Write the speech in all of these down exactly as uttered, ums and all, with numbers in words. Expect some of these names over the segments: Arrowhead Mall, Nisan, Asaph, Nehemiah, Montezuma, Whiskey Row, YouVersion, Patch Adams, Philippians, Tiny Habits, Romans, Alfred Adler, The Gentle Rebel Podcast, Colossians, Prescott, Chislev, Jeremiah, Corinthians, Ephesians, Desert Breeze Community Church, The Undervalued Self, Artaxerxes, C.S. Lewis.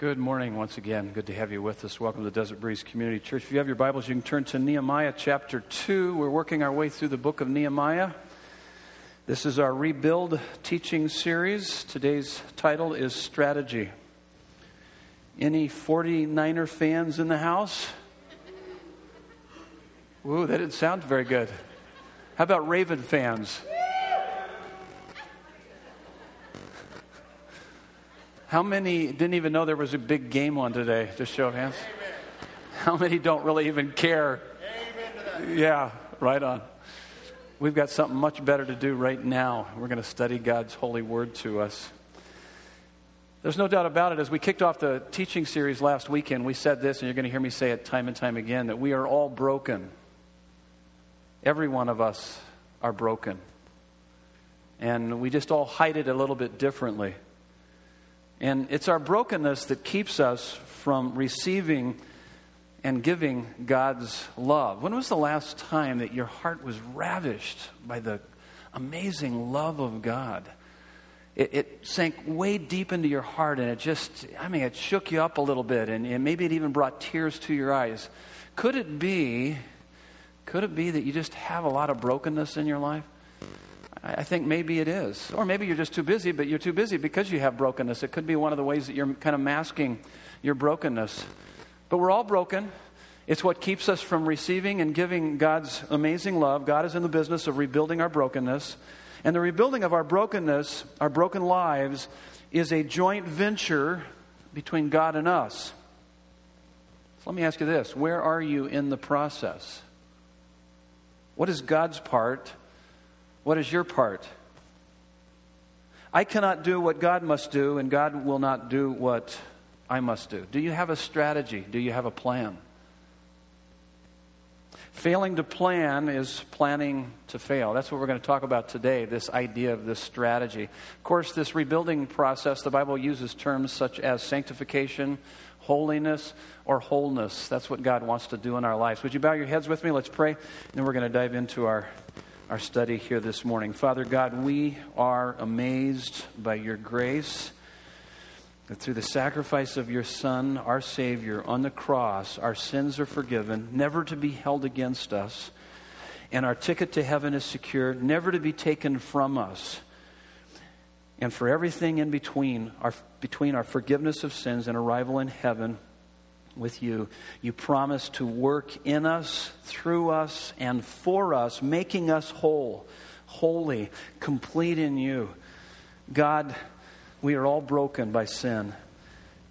Good morning once again. Good to have you with us. Welcome to Desert Breeze Community Church. If you have your Bibles, you can turn to Nehemiah chapter two. We're working our way through the book of Nehemiah. This is our Rebuild teaching series. Today's title is Strategy. Any forty-niner fans in the house? Ooh, that didn't sound very good. How about Raven fans? How many didn't even know there was a big game on today? Just show of hands. Amen. How many don't really even care? Amen to that. Yeah, right on. We've got something much better to do right now. We're going to study God's holy word to us. There's no doubt about it. As we kicked off the teaching series last weekend, we said this, and you're going to hear me say it time and time again, that we are all broken. Every one of us are broken. And we just all hide it a little bit differently. And it's our brokenness that keeps us from receiving and giving God's love. When was the last time that your heart was ravished by the amazing love of God? It, it sank way deep into your heart, and it just, I mean, it shook you up a little bit, and, and maybe it even brought tears to your eyes. Could it be, could it be that you just have a lot of brokenness in your life? I think maybe it is. Or maybe you're just too busy, but you're too busy because you have brokenness. It could be one of the ways that you're kind of masking your brokenness. But we're all broken. It's what keeps us from receiving and giving God's amazing love. God is in the business of rebuilding our brokenness. And the rebuilding of our brokenness, our broken lives, is a joint venture between God and us. So let me ask you this. Where are you in the process? What is God's part? What is your part? I cannot do what God must do, and God will not do what I must do. Do you have a strategy? Do you have a plan? Failing to plan is planning to fail. That's what we're going to talk about today, this idea of this strategy. Of course, this rebuilding process, the Bible uses terms such as sanctification, holiness, or wholeness. That's what God wants to do in our lives. Would you bow your heads with me? Let's pray, and then we're going to dive into our Our study here this morning. Father God, we are amazed by your grace that through the sacrifice of your Son, our Savior, on the cross, our sins are forgiven, never to be held against us, and our ticket to heaven is secured, never to be taken from us. And for everything in between, our, between our forgiveness of sins and arrival in heaven with you, you promise to work in us, through us, and for us, making us whole, holy, complete in you. God, we are all broken by sin,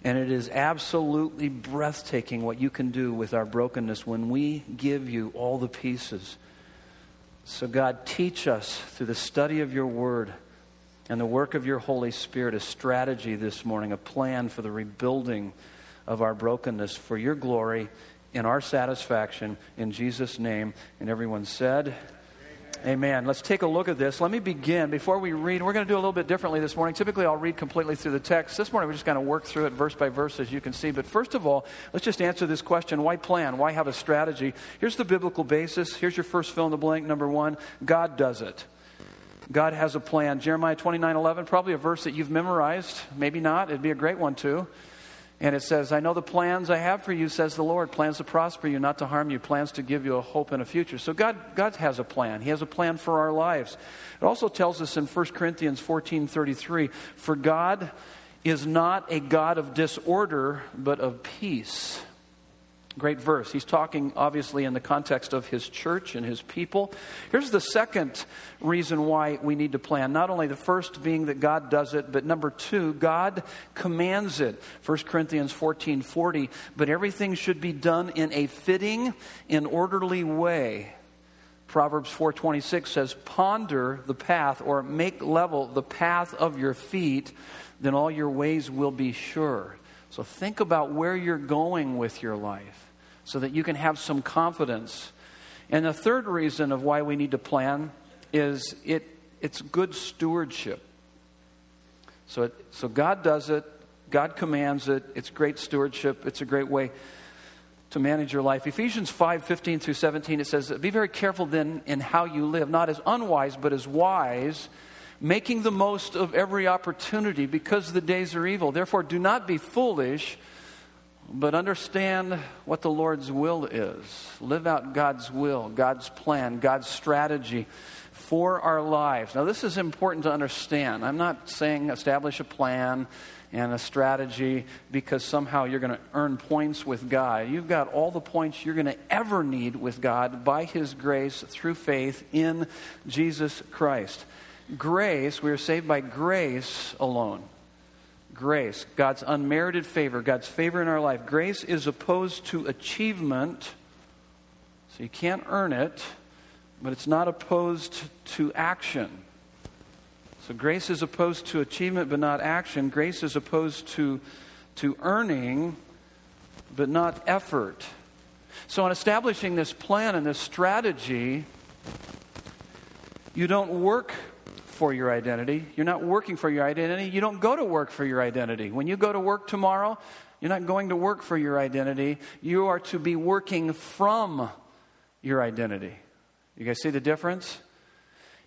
and it is absolutely breathtaking what you can do with our brokenness when we give you all the pieces. So God, teach us through the study of your word and the work of your Holy Spirit a strategy this morning, a plan for the rebuilding of our brokenness for your glory and our satisfaction in Jesus' name. And everyone said, Amen. Amen. Let's take a look at this. Let me begin. Before we read, we're going to do a little bit differently this morning. Typically, I'll read completely through the text. This morning, we're just going to work through it verse by verse, as you can see. But first of all, let's just answer this question. Why plan? Why have a strategy? Here's the biblical basis. Here's your first fill in the blank. Number one, God does it. God has a plan. Jeremiah twenty-nine eleven, probably a verse that you've memorized. Maybe not. It'd be a great one, too. And it says, I know the plans I have for you, says the Lord, plans to prosper you, not to harm you, plans to give you a hope and a future. So God, God has a plan. He has a plan for our lives. It also tells us in First Corinthians fourteen thirty-three, for God is not a God of disorder, but of peace. Great verse. He's talking, obviously, in the context of his church and his people. Here's the second reason why we need to plan. Not only the first being that God does it, but number two, God commands it. First Corinthians fourteen forty, but everything should be done in a fitting and orderly way. Proverbs four twenty-six says, ponder the path or make level the path of your feet, then all your ways will be sure. So think about where you're going with your life so that you can have some confidence. And the third reason of why we need to plan is it it's good stewardship. So it, so God does it. God commands it. It's great stewardship. It's a great way to manage your life. Ephesians five fifteen through seventeen, it says, be very careful then in how you live, not as unwise but as wise, making the most of every opportunity because the days are evil. Therefore, do not be foolish, but understand what the Lord's will is. Live out God's will, God's plan, God's strategy for our lives. Now, this is important to understand. I'm not saying establish a plan and a strategy because somehow you're going to earn points with God. You've got all the points you're going to ever need with God by His grace through faith in Jesus Christ. Grace, we are saved by grace alone. Grace, God's unmerited favor, God's favor in our life. Grace is opposed to achievement, so you can't earn it, but it's not opposed to action. So grace is opposed to achievement, but not action. Grace is opposed to, to earning, but not effort. So in establishing this plan and this strategy, you don't work for your identity. You're not working for your identity. You don't go to work for your identity. When you go to work tomorrow, you're not going to work for your identity. You are to be working from your identity. You guys see the difference?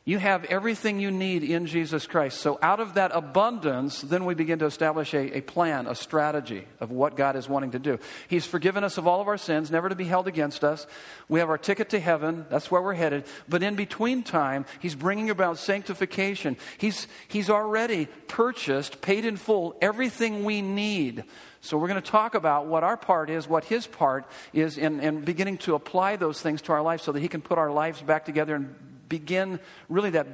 You have everything you need in Jesus Christ. So out of that abundance, then we begin to establish a, a plan, a strategy of what God is wanting to do. He's forgiven us of all of our sins, never to be held against us. We have our ticket to heaven. That's where we're headed. But in between time, He's bringing about sanctification. He's, he's already purchased, paid in full, everything we need. So we're going to talk about what our part is, what His part is, and, and beginning to apply those things to our life so that He can put our lives back together and begin really that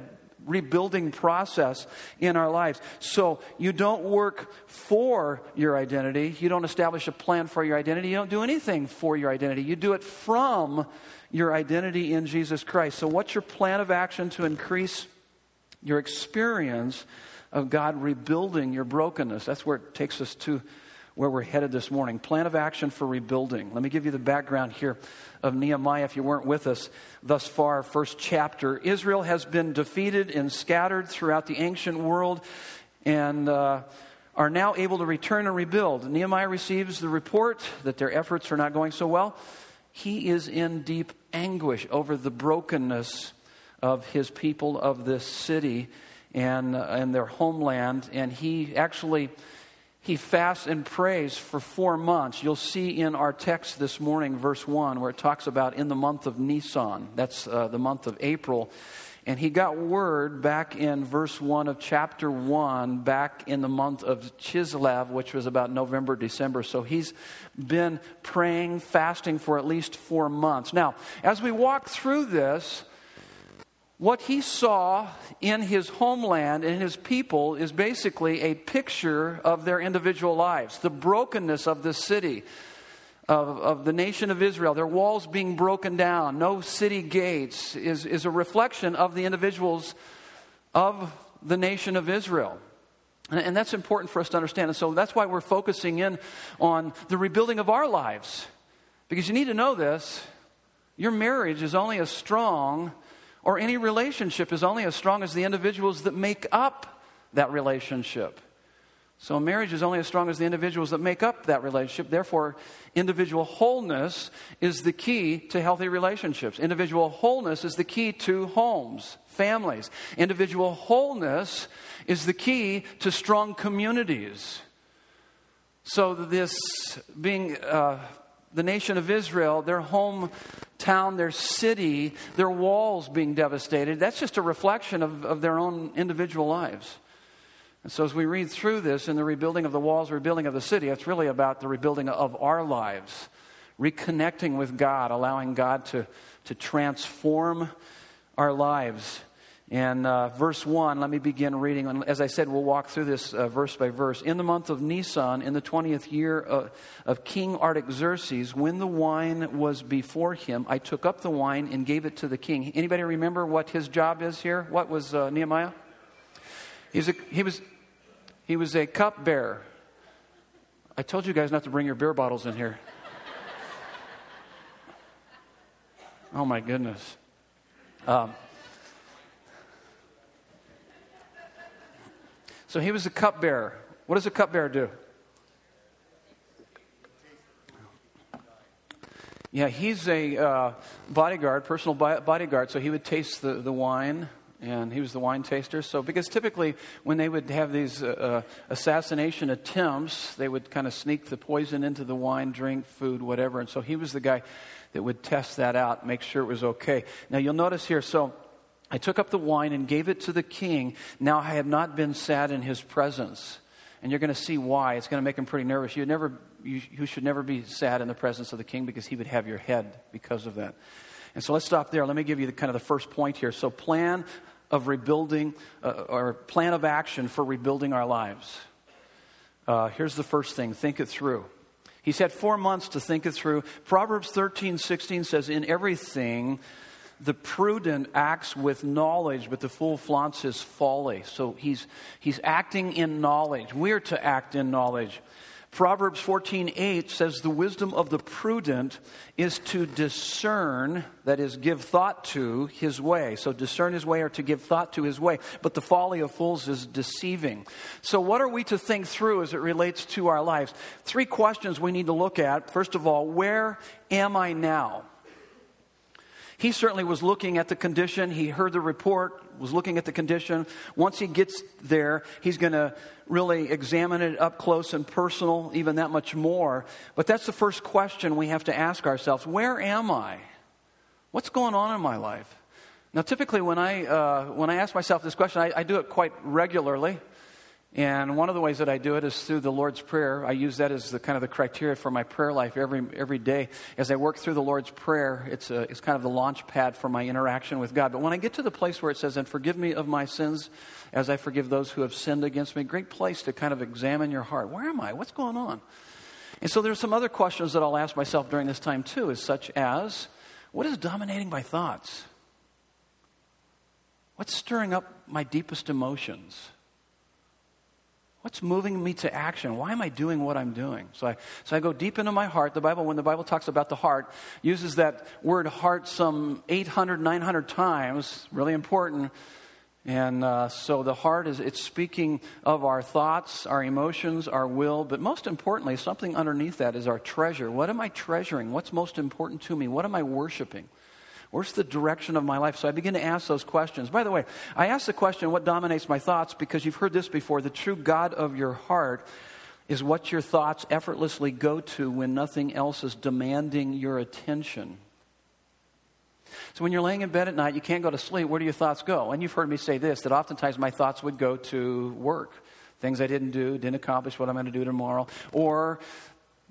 rebuilding process in our lives. So you don't work for your identity. You don't establish a plan for your identity. You don't do anything for your identity. You do it from your identity in Jesus Christ. So what's your plan of action to increase your experience of God rebuilding your brokenness? That's where it takes us to where we're headed this morning. Plan of action for rebuilding. Let me give you the background here of Nehemiah if you weren't with us thus far. First chapter. Israel has been defeated and scattered throughout the ancient world and uh, are now able to return and rebuild. Nehemiah receives the report that their efforts are not going so well. He is in deep anguish over the brokenness of his people, of this city and, uh, and their homeland. And he actually... He fasts and prays for four months. You'll see in our text this morning, verse one, where it talks about in the month of Nisan. That's uh, the month of April. And he got word back in verse one of chapter one, back in the month of Chislev, which was about November, December. So he's been praying, fasting for at least four months. Now, as we walk through this, what he saw in his homeland and his people is basically a picture of their individual lives. The brokenness of the city, of, of the nation of Israel, their walls being broken down, no city gates, is, is a reflection of the individuals of the nation of Israel. And, and that's important for us to understand. And so that's why we're focusing in on the rebuilding of our lives. Because you need to know this. Your marriage is only as strong, or any relationship is only as strong as the individuals that make up that relationship. So marriage is only as strong as the individuals that make up that relationship. Therefore, individual wholeness is the key to healthy relationships. Individual wholeness is the key to homes, families. Individual wholeness is the key to strong communities. So this being... Uh, The nation of Israel, their hometown, their city, their walls being devastated, that's just a reflection of, of their own individual lives. And so as we read through this in the rebuilding of the walls, rebuilding of the city, it's really about the rebuilding of our lives, reconnecting with God, allowing God to, to transform our lives. And uh, verse one, let me begin reading. And as I said, we'll walk through this uh, verse by verse. In the month of Nisan, in the twentieth year of, of King Artaxerxes, when the wine was before him, I took up the wine and gave it to the king. Anybody remember what his job is here? What was uh, Nehemiah? He's a, he was he was a cupbearer. I told you guys not to bring your beer bottles in here. Oh my goodness. Um. So he was a cupbearer. What does a cupbearer do? Yeah, he's a uh, bodyguard, personal bodyguard. So he would taste the, the wine and he was the wine taster. So, because typically when they would have these uh, assassination attempts, they would kind of sneak the poison into the wine, drink, food, whatever. And so he was the guy that would test that out, make sure it was okay. Now, you'll notice here, so I took up the wine and gave it to the king. Now I have not been sad in his presence. And you're going to see why. It's going to make him pretty nervous. You'd never, you, you should never be sad in the presence of the king, because he would have your head because of that. And so let's stop there. Let me give you the kind of the first point here. So plan of rebuilding, uh, or plan of action for rebuilding our lives. Uh, here's the first thing. Think it through. He's had four months to think it through. Proverbs thirteen sixteen says, in everything, the prudent acts with knowledge, but the fool flaunts his folly. So he's he's acting in knowledge. We're to act in knowledge. Proverbs fourteen eight says, the wisdom of the prudent is to discern, that is, give thought to his way. So discern his way, or to give thought to his way. But the folly of fools is deceiving. So what are we to think through as it relates to our lives? Three questions we need to look at. First of all, where am I now? He certainly was looking at the condition. He heard the report, was looking at the condition. Once he gets there, he's going to really examine it up close and personal, even that much more. But that's the first question we have to ask ourselves. Where am I? What's going on in my life? Now, typically when I uh, when I ask myself this question, I, I do it quite regularly. And one of the ways that I do it is through the Lord's Prayer. I use that as the kind of the criteria for my prayer life every every day. As I work through the Lord's Prayer, it's a, it's kind of the launch pad for my interaction with God. But when I get to the place where it says, and forgive me of my sins as I forgive those who have sinned against me, great place to kind of examine your heart. Where am I? What's going on? And so there's some other questions that I'll ask myself during this time too, is such as, what is dominating my thoughts? What's stirring up my deepest emotions? What's moving me to action? Why am I doing what I'm doing? So I so I go deep into my heart. The Bible, when the Bible talks about the heart, uses that word heart some eight hundred, nine hundred times. Really important. And uh, so the heart, is it's speaking of our thoughts, our emotions, our will. But most importantly, something underneath that is our treasure. What am I treasuring? What's most important to me? What am I worshiping? Where's the direction of my life? So I begin to ask those questions. By the way, I ask the question, what dominates my thoughts? Because you've heard this before. The true God of your heart is what your thoughts effortlessly go to when nothing else is demanding your attention. So when you're laying in bed at night, you can't go to sleep. Where do your thoughts go? And you've heard me say this, that oftentimes my thoughts would go to work. Things I didn't do, didn't accomplish what I'm going to do tomorrow. Or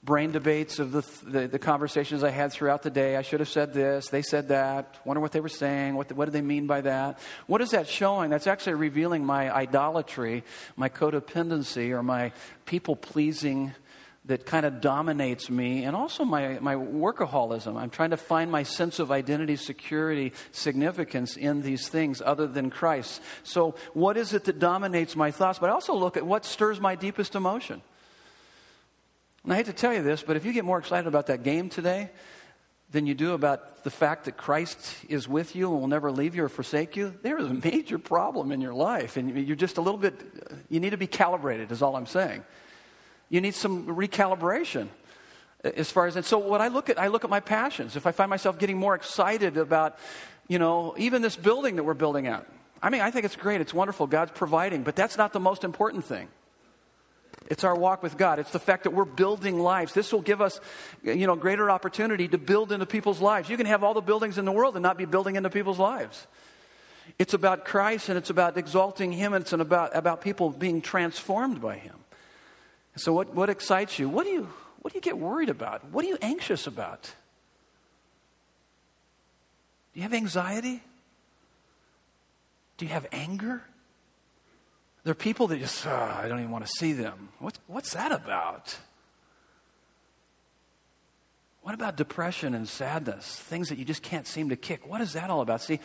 brain debates of the, the the conversations I had throughout the day. I should have said this. They said that. Wonder what they were saying. What the, what did they mean by that? What is that showing? That's actually revealing my idolatry, my codependency, or my people-pleasing that kind of dominates me, and also my, my workaholism. I'm trying to find my sense of identity, security, significance in these things other than Christ. So what is it that dominates my thoughts? But I also look at what stirs my deepest emotion. And I hate to tell you this, but if you get more excited about that game today than you do about the fact that Christ is with you and will never leave you or forsake you, there is a major problem in your life. And you're just a little bit, you need to be calibrated, is all I'm saying. You need some recalibration as far as that. So what I look at, I look at my passions. If I find myself getting more excited about, you know, even this building that we're building out. I mean, I think it's great. It's wonderful. God's providing, but that's not the most important thing. It's our walk with God. It's the fact that we're building lives. This will give us, you know, greater opportunity to build into people's lives. You can have all the buildings in the world and not be building into people's lives. It's about Christ, and it's about exalting Him, and it's about, about people being transformed by Him. So what, what excites you? What do you, what do you get worried about? What are you anxious about? Do you have anxiety? Do you have anger? There are people that just, oh, I don't even want to see them. What, what's that about? What about depression and sadness? Things that you just can't seem to kick. What is that all about? See,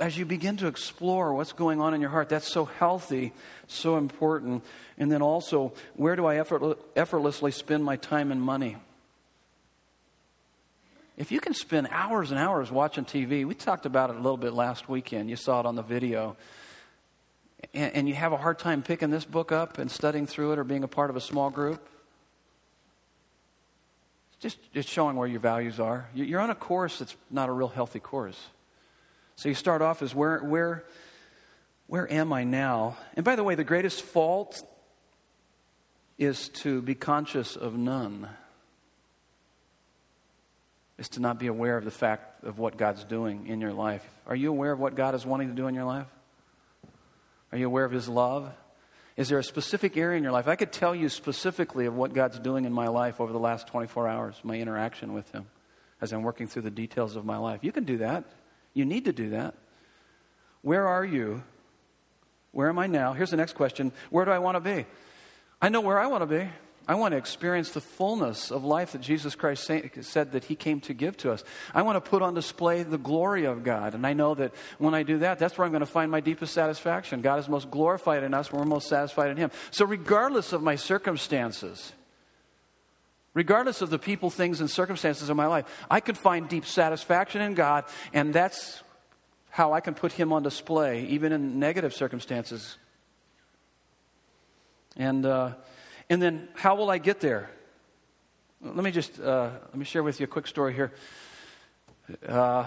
as you begin to explore what's going on in your heart, that's so healthy, so important. And then also, where do I effort, effortlessly spend my time and money? If you can spend hours and hours watching T V, we talked about it a little bit last weekend. You saw it on the video. And you have a hard time picking this book up and studying through it or being a part of a small group. It's just, just showing where your values are. You're on a course that's not a real healthy course. So you start off as where where where am I now? And by the way, the greatest fault is to be conscious of none. Is to not be aware of the fact of what God's doing in your life. Are you aware of what God is wanting to do in your life? Are you aware of His love? Is there a specific area in your life? I could tell you specifically of what God's doing in my life over the last twenty-four hours, my interaction with Him, as I'm working through the details of my life. You can do that. You need to do that. Where are you? Where am I now? Here's the next question. Where do I want to be? I know where I want to be. I want to experience the fullness of life that Jesus Christ said that He came to give to us. I want to put on display the glory of God. And I know that when I do that, that's where I'm going to find my deepest satisfaction. God is most glorified in us when we're most satisfied in Him. So regardless of my circumstances, regardless of the people, things, and circumstances of my life, I could find deep satisfaction in God. And that's how I can put Him on display, even in negative circumstances. And... uh And then, how will I get there? Let me just uh, let me share with you a quick story here. Uh,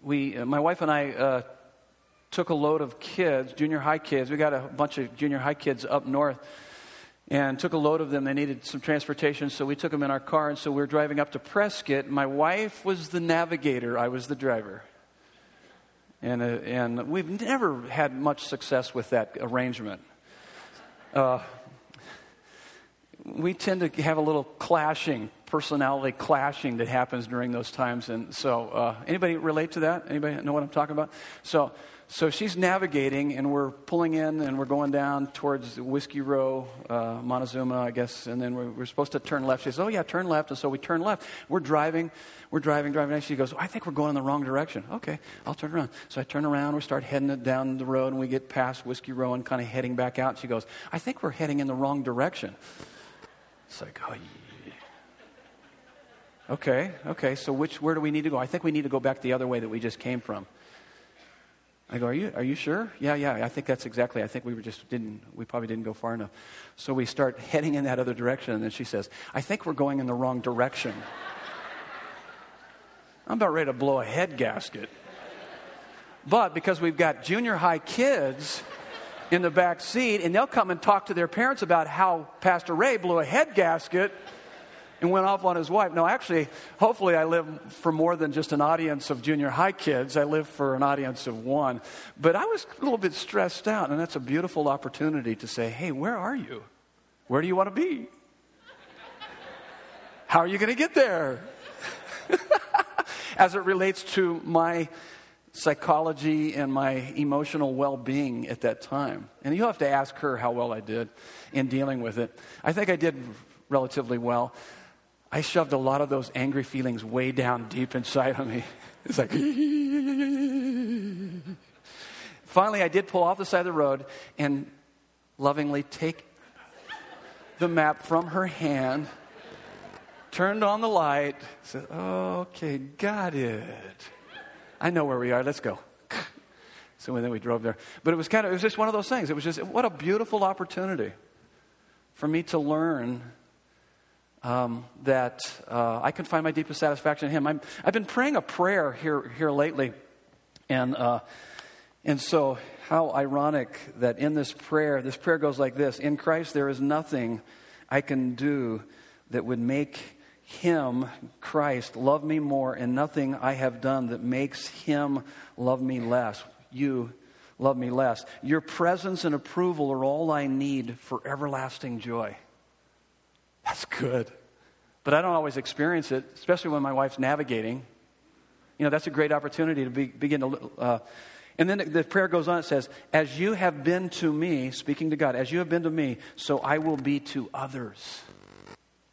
we, uh, my wife and I, uh, took a load of kids, junior high kids. We got a bunch of junior high kids up north, and took a load of them. They needed some transportation, so we took them in our car. And so we were driving up to Prescott. My wife was the navigator; I was the driver. And uh, and we've never had much success with that arrangement. Uh, we tend to have a little clashing, personality clashing that happens during those times. And so, uh, anybody relate to that? Anybody know what I'm talking about? So, so she's navigating, and we're pulling in, and we're going down towards Whiskey Row, uh, Montezuma, I guess. And then we're, we're supposed to turn left. She says, "Oh yeah, turn left." And so we turn left. We're driving, we're driving, driving. And she goes, "I think we're going in the wrong direction." "Okay, I'll turn around." So I turn around. We start heading it down the road, and we get past Whiskey Row and kind of heading back out. And she goes, "I think we're heading in the wrong direction." It's like, oh. Yeah. Okay, okay. So which where do we need to go? "I think we need to go back the other way that we just came from." I go, are you are you sure? Yeah, yeah, I think that's exactly, I think we were just didn't, we probably didn't go far enough. So we start heading in that other direction, and then she says, "I think we're going in the wrong direction." I'm about ready to blow a head gasket. But because we've got junior high kids in the back seat, and they'll come and talk to their parents about how Pastor Ray blew a head gasket and went off on his wife. No, actually, hopefully I live for more than just an audience of junior high kids. I live for an audience of one. But I was a little bit stressed out, and that's a beautiful opportunity to say, hey, where are you? Where do you want to be? How are you going to get there? As it relates to my psychology and my emotional well-being at that time. And you'll have to ask her how well I did in dealing with it. I think I did relatively well. I shoved a lot of those angry feelings way down deep inside of me. It's like, finally, I did pull off the side of the road and lovingly take the map from her hand, turned on the light, said, okay, got it. I know where we are. Let's go. So then we drove there. But it was kind of, it was just one of those things. It was just, what a beautiful opportunity for me to learn Um, that uh, I can find my deepest satisfaction in Him. I'm, I've been praying a prayer here here lately, and uh, and so how ironic that in this prayer, this prayer goes like this: in Christ there is nothing I can do that would make Him, Christ, love me more, and nothing I have done that makes Him love me less. You love me less. Your presence and approval are all I need for everlasting joy. That's good. But I don't always experience it, especially when my wife's navigating. You know, that's a great opportunity to be, begin to... Uh, and then the, the prayer goes on. It says, as you have been to me, speaking to God, as you have been to me, so I will be to others.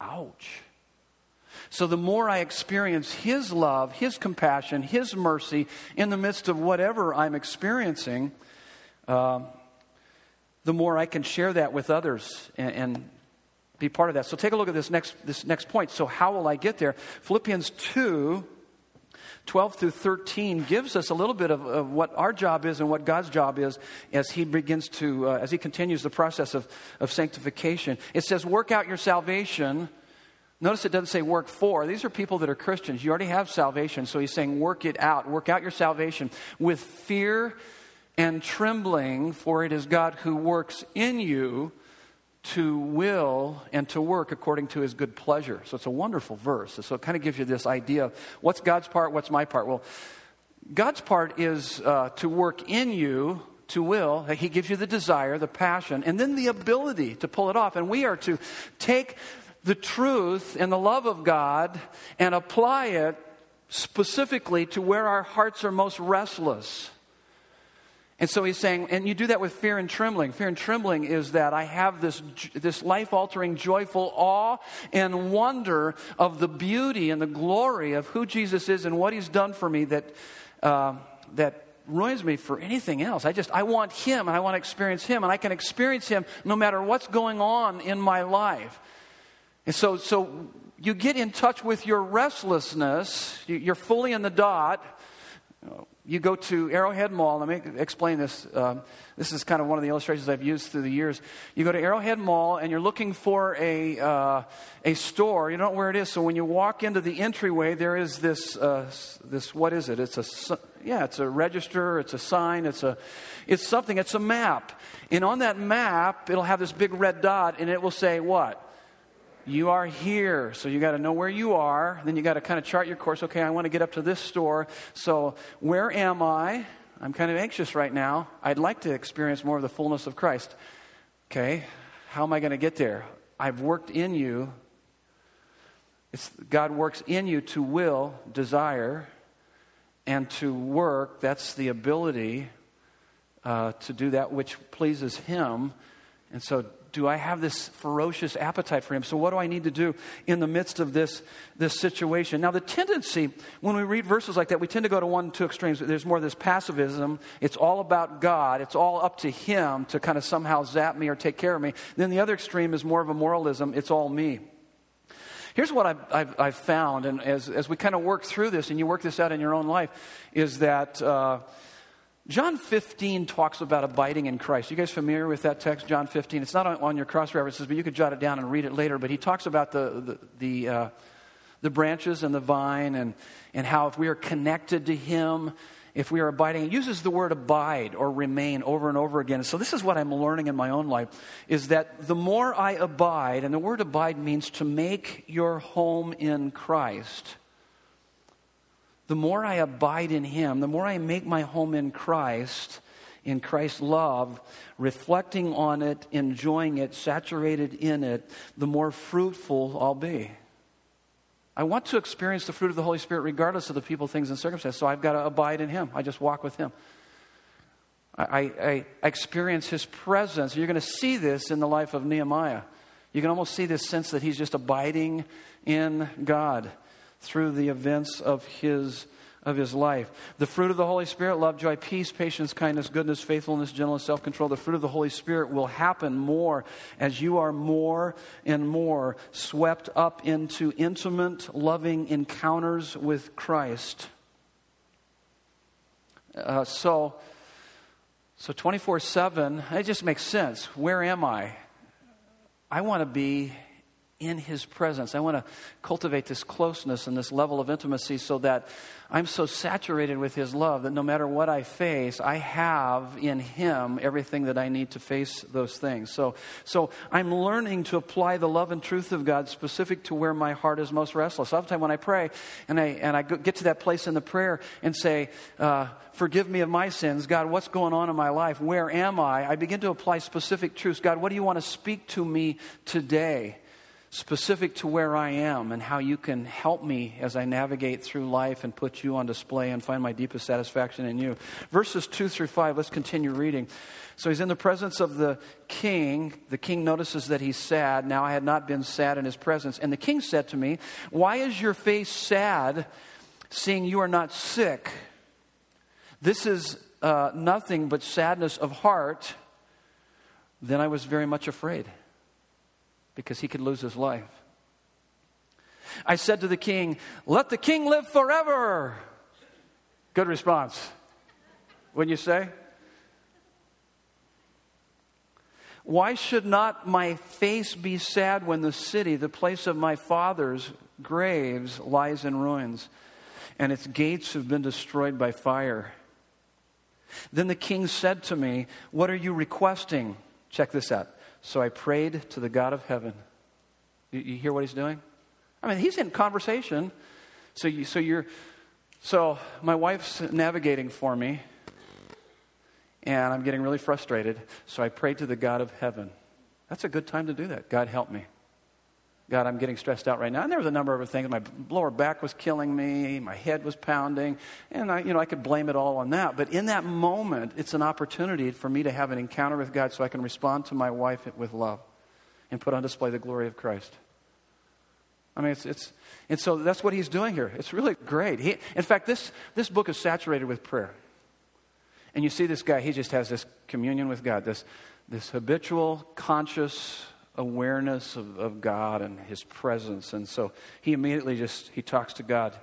Ouch. So the more I experience His love, His compassion, His mercy in the midst of whatever I'm experiencing, uh, the more I can share that with others and... and be part of that. So take a look at this next this next point. So how will I get there? Philippians two, twelve through thirteen gives us a little bit of, of what our job is and what God's job is as He begins to, uh, as He continues the process of, of sanctification. It says, work out your salvation. Notice it doesn't say work for. These are people that are Christians. You already have salvation. So He's saying work it out. Work out your salvation with fear and trembling, for it is God who works in you to will and to work according to his good pleasure. So it's a wonderful verse. So it kind of gives you this idea of what's God's part, what's my part? Well, God's part is uh, to work in you to will. He gives you the desire, the passion, and then the ability to pull it off. And we are to take the truth and the love of God and apply it specifically to where our hearts are most restless. And so he's saying, and you do that with fear and trembling. Fear and trembling is that I have this this life-altering, joyful awe and wonder of the beauty and the glory of who Jesus is and what he's done for me that uh, that ruins me for anything else. I just, I want him, and I want to experience him, and I can experience him no matter what's going on in my life. And so, so you get in touch with your restlessness. You're fully in the dot. You go to Arrowhead Mall. Let me explain this. Um, this is kind of one of the illustrations I've used through the years. You go to Arrowhead Mall and you're looking for a uh, a store. You don't know where it is. So when you walk into the entryway, there is this uh, this what is it? It's a yeah, it's a register. It's a sign. It's a it's something. It's a map. And on that map, it'll have this big red dot, and it will say what? You are here, so you got to know where you are. Then you got to kind of chart your course. Okay, I want to get up to this store. So where am I? I'm kind of anxious right now. I'd like to experience more of the fullness of Christ. Okay, how am I going to get there? I've worked in you. It's God works in you to will, desire, and to work. That's the ability uh, to do that which pleases him. And so do I have this ferocious appetite for him? So what do I need to do in the midst of this, this situation? Now, the tendency, when we read verses like that, we tend to go to one, two extremes. There's more of this passivism. It's all about God. It's all up to him to kind of somehow zap me or take care of me. Then the other extreme is more of a moralism. It's all me. Here's what I've, I've, I've found, and as, as we kind of work through this, and you work this out in your own life, is that Uh, John fifteen talks about abiding in Christ. You guys familiar with that text, John fifteen? It's not on, on your cross-references, but you could jot it down and read it later. But he talks about the the the, uh, the branches and the vine and, and how if we are connected to him, if we are abiding, it uses the word abide or remain over and over again. So this is what I'm learning in my own life, is that the more I abide, and the word abide means to make your home in Christ. The more I abide in him, the more I make my home in Christ, in Christ's love, reflecting on it, enjoying it, saturated in it, the more fruitful I'll be. I want to experience the fruit of the Holy Spirit regardless of the people, things, and circumstances, so I've got to abide in him. I just walk with him. I, I, I experience his presence. You're going to see this in the life of Nehemiah. You can almost see this sense that he's just abiding in God through the events of his of his life. The fruit of the Holy Spirit, love, joy, peace, patience, kindness, goodness, faithfulness, gentleness, self-control. The fruit of the Holy Spirit will happen more as you are more and more swept up into intimate, loving encounters with Christ. Uh, so, so twenty-four seven, it just makes sense. Where am I? I want to be in his presence. I want to cultivate this closeness and this level of intimacy so that I'm so saturated with his love that no matter what I face, I have in him everything that I need to face those things. So so I'm learning to apply the love and truth of God specific to where my heart is most restless. Sometimes when I pray and I and I get to that place in the prayer and say, uh, forgive me of my sins. God, what's going on in my life? Where am I? I begin to apply specific truths. God, what do you want to speak to me today? Specific to where I am and how you can help me as I navigate through life and put you on display and find my deepest satisfaction in you. Verses two through five, let's continue reading. So he's in the presence of the king. The king notices that he's sad. Now I had not been sad in his presence. And the king said to me, why is your face sad, seeing you are not sick? This is uh, nothing but sadness of heart. Then I was very much afraid, because he could lose his life. I said to the king, let the king live forever. Good response, wouldn't you say? Why should not my face be sad when the city, the place of my father's graves, lies in ruins, and its gates have been destroyed by fire? Then the king said to me, what are you requesting? Check this out. So I prayed to the God of heaven. You, you hear what he's doing? I mean, he's in conversation. So you, so you're, so my wife's navigating for me, and I'm getting really frustrated. So I prayed to the God of heaven. That's a good time to do that. God, help me. God, I'm getting stressed out right now. And there was a number of other things. My lower back was killing me. My head was pounding. And I, you know, I could blame it all on that. But in that moment, it's an opportunity for me to have an encounter with God so I can respond to my wife with love and put on display the glory of Christ. I mean, it's, it's and so that's what he's doing here. It's really great. He, in fact, this, this book is saturated with prayer. And you see this guy, he just has this communion with God, this, this habitual, conscious awareness of, of God and his presence. And so he immediately just, he talks to God.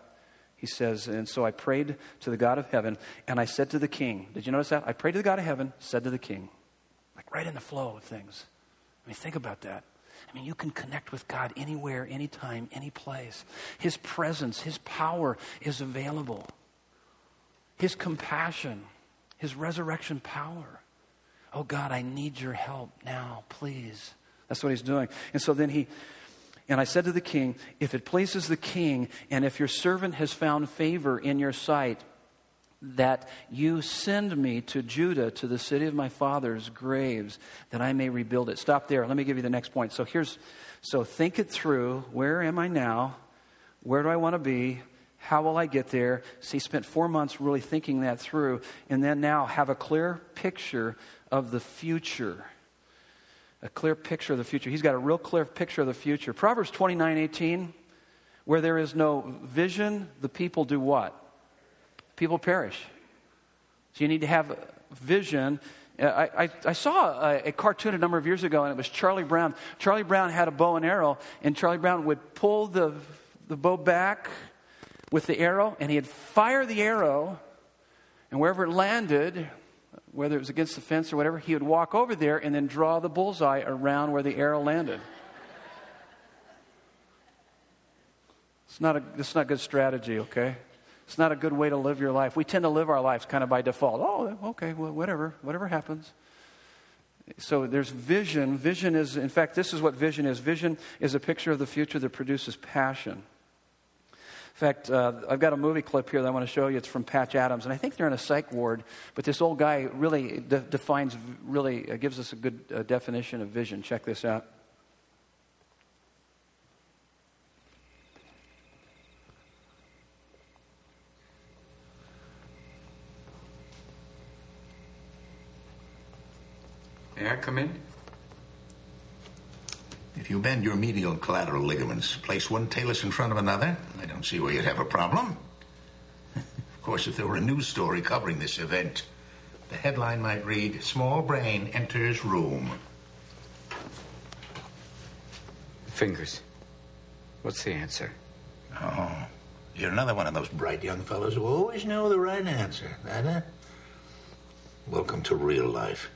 He says, and so I prayed to the God of heaven, and I said to the king. Did you notice that? I prayed to the God of heaven, said to the king. Like right in the flow of things. I mean, think about that. I mean, you can connect with God anywhere, anytime, any place. His presence, his power is available. His compassion, his resurrection power. Oh, God, I need your help now, please. That's what he's doing. And so then he, and I said to the king, if it pleases the king, and if your servant has found favor in your sight, that you send me to Judah, to the city of my father's graves, that I may rebuild it. Stop there. Let me give you the next point. So here's, so think it through. Where am I now? Where do I want to be? How will I get there? So he spent four months really thinking that through, and then now have a clear picture of the future. A clear picture of the future. He's got a real clear picture of the future. Proverbs twenty-nine eighteen, where there is no vision, the people do what? People perish. So you need to have vision. I, I, I saw a, a cartoon a number of years ago, and it was Charlie Brown. Charlie Brown had a bow and arrow, and Charlie Brown would pull the, the bow back with the arrow, and he'd fire the arrow, and wherever it landed, whether it was against the fence or whatever, he would walk over there and then draw the bullseye around where the arrow landed. It's not a, it's not good strategy, okay? It's not a good way to live your life. We tend to live our lives kind of by default. Oh, okay, well, whatever, whatever happens. So there's vision. Vision is, in fact, this is what vision is. Vision is a picture of the future that produces passion. In fact, uh, I've got a movie clip here that I want to show you. It's from Patch Adams, and I think they're in a psych ward, but this old guy really de- defines, really uh, gives us a good uh, definition of vision. Check this out. May I come in? If you bend your medial collateral ligaments, place one talus in front of another, I don't see where you'd have a problem. Of course, if there were a news story covering this event, the headline might read, Small Brain Enters Room. Fingers. What's the answer? Oh, you're another one of those bright young fellows who always know the right answer, right? Huh? Welcome to real life.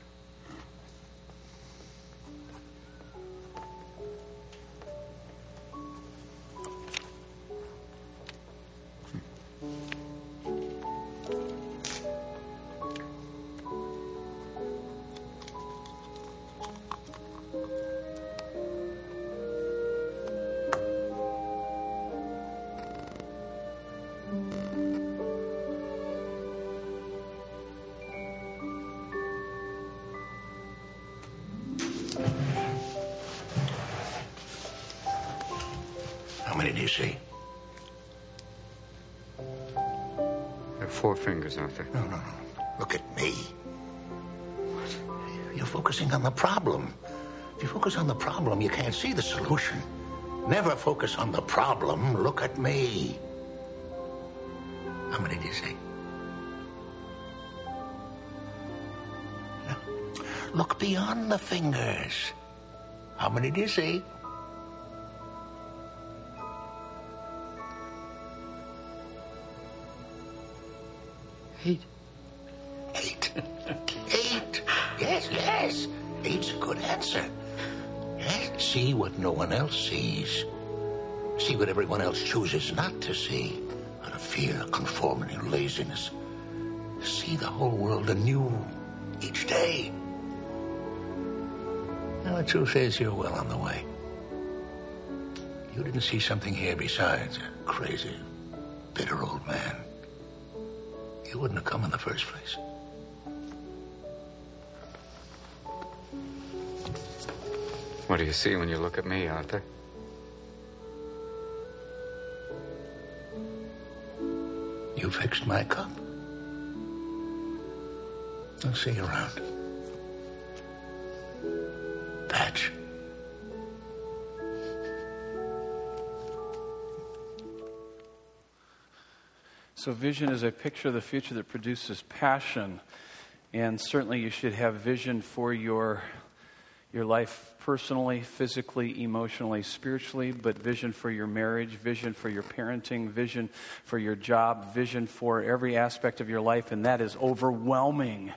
How many do you see? There are four fingers, aren't there? No, no, no. Look at me. What? You're focusing on the problem. If you focus on the problem, you can't see the solution. Never focus on the problem. Look at me. How many do you see? No. Look beyond the fingers. How many do you see? Eight. Eight. Eight. Yes, yes. Eight's a good answer. Yes. See what no one else sees. See what everyone else chooses not to see. Out of fear, conformity, laziness. see the whole world anew each day. Now, the truth is, you're well on the way. You didn't see something here besides a crazy, bitter old man. You wouldn't have come in the first place. What do you see when you look at me, Arthur? You fixed my cup. I'll see you around. Patch. So vision is a picture of the future that produces passion. And certainly you should have vision for your your life personally, physically, emotionally, spiritually, but vision for your marriage, vision for your parenting, vision for your job, vision for every aspect of your life, and that is overwhelming.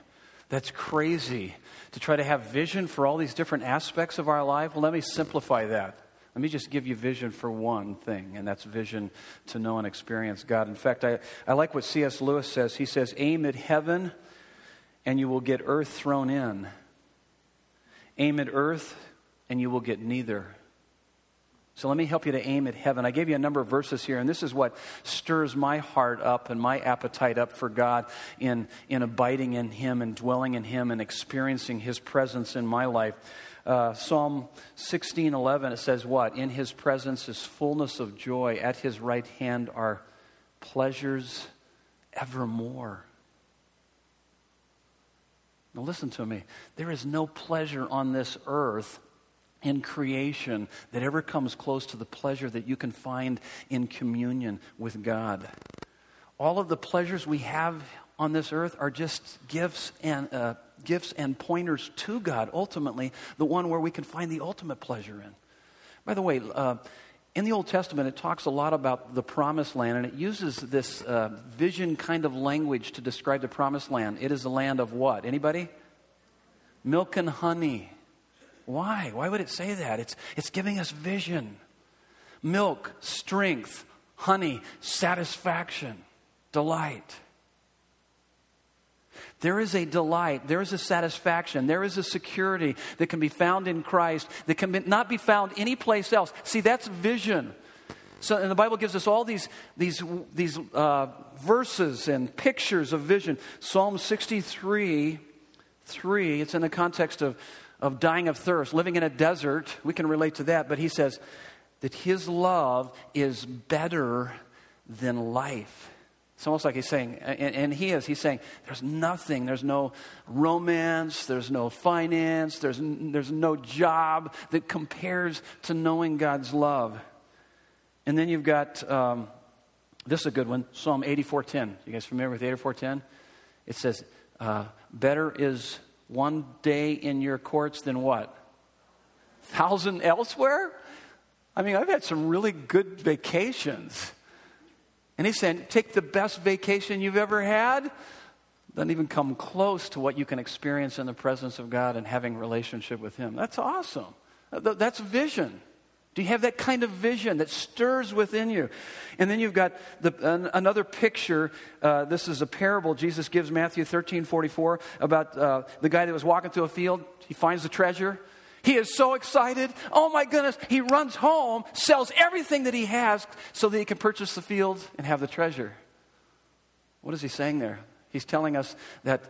That's crazy. To try to have vision for all these different aspects of our life, well, let me simplify that. Let me just give you vision for one thing, and that's vision to know and experience God. In fact, I, I like what C S Lewis says. He says, aim at heaven, and you will get earth thrown in. Aim at earth, and you will get neither. So let me help you to aim at heaven. I gave you a number of verses here, and this is what stirs my heart up and my appetite up for God in, in abiding in Him and dwelling in Him and experiencing His presence in my life. Uh, Psalm sixteen eleven, it says what? In His presence is fullness of joy. At His right hand are pleasures evermore. Now listen to me. There is no pleasure on this earth in creation that ever comes close to the pleasure that you can find in communion with God. All of the pleasures we have on this earth are just gifts and uh, gifts and pointers to God, ultimately, the one where we can find the ultimate pleasure in. By the way, uh, in the Old Testament, it talks a lot about the promised land, and it uses this uh, vision kind of language to describe the promised land. It is a land of what? Anybody? Milk and honey. Why? Why would it say that? It's, it's giving us vision. Milk, strength, honey, satisfaction, delight. There is a delight, there is a satisfaction, there is a security that can be found in Christ that can not be found anyplace else. See, that's vision. So, and the Bible gives us all these these these uh, verses and pictures of vision. Psalm sixty-three, three. It's in the context of of dying of thirst, living in a desert. We can relate to that, but he says that His love is better than life. It's almost like he's saying, and, and he is, he's saying, there's nothing, there's no romance, there's no finance, there's, there's no job that compares to knowing God's love. And then you've got, um, this is a good one, Psalm eighty-four ten. You guys familiar with eighty-four ten? It says, uh, better is one day in your courts than what? Thousand elsewhere? I mean, I've had some really good vacations. And he's saying, take the best vacation you've ever had. Doesn't even come close to what you can experience in the presence of God and having relationship with Him. That's awesome. That's vision. Do you have that kind of vision that stirs within you? And then you've got the, an, another picture. Uh, this is a parable Jesus gives, Matthew thirteen forty-four, about uh, the guy that was walking through a field. He finds the treasure. He is so excited. Oh my goodness. He runs home, sells everything that he has so that he can purchase the field and have the treasure. What is he saying there? He's telling us that,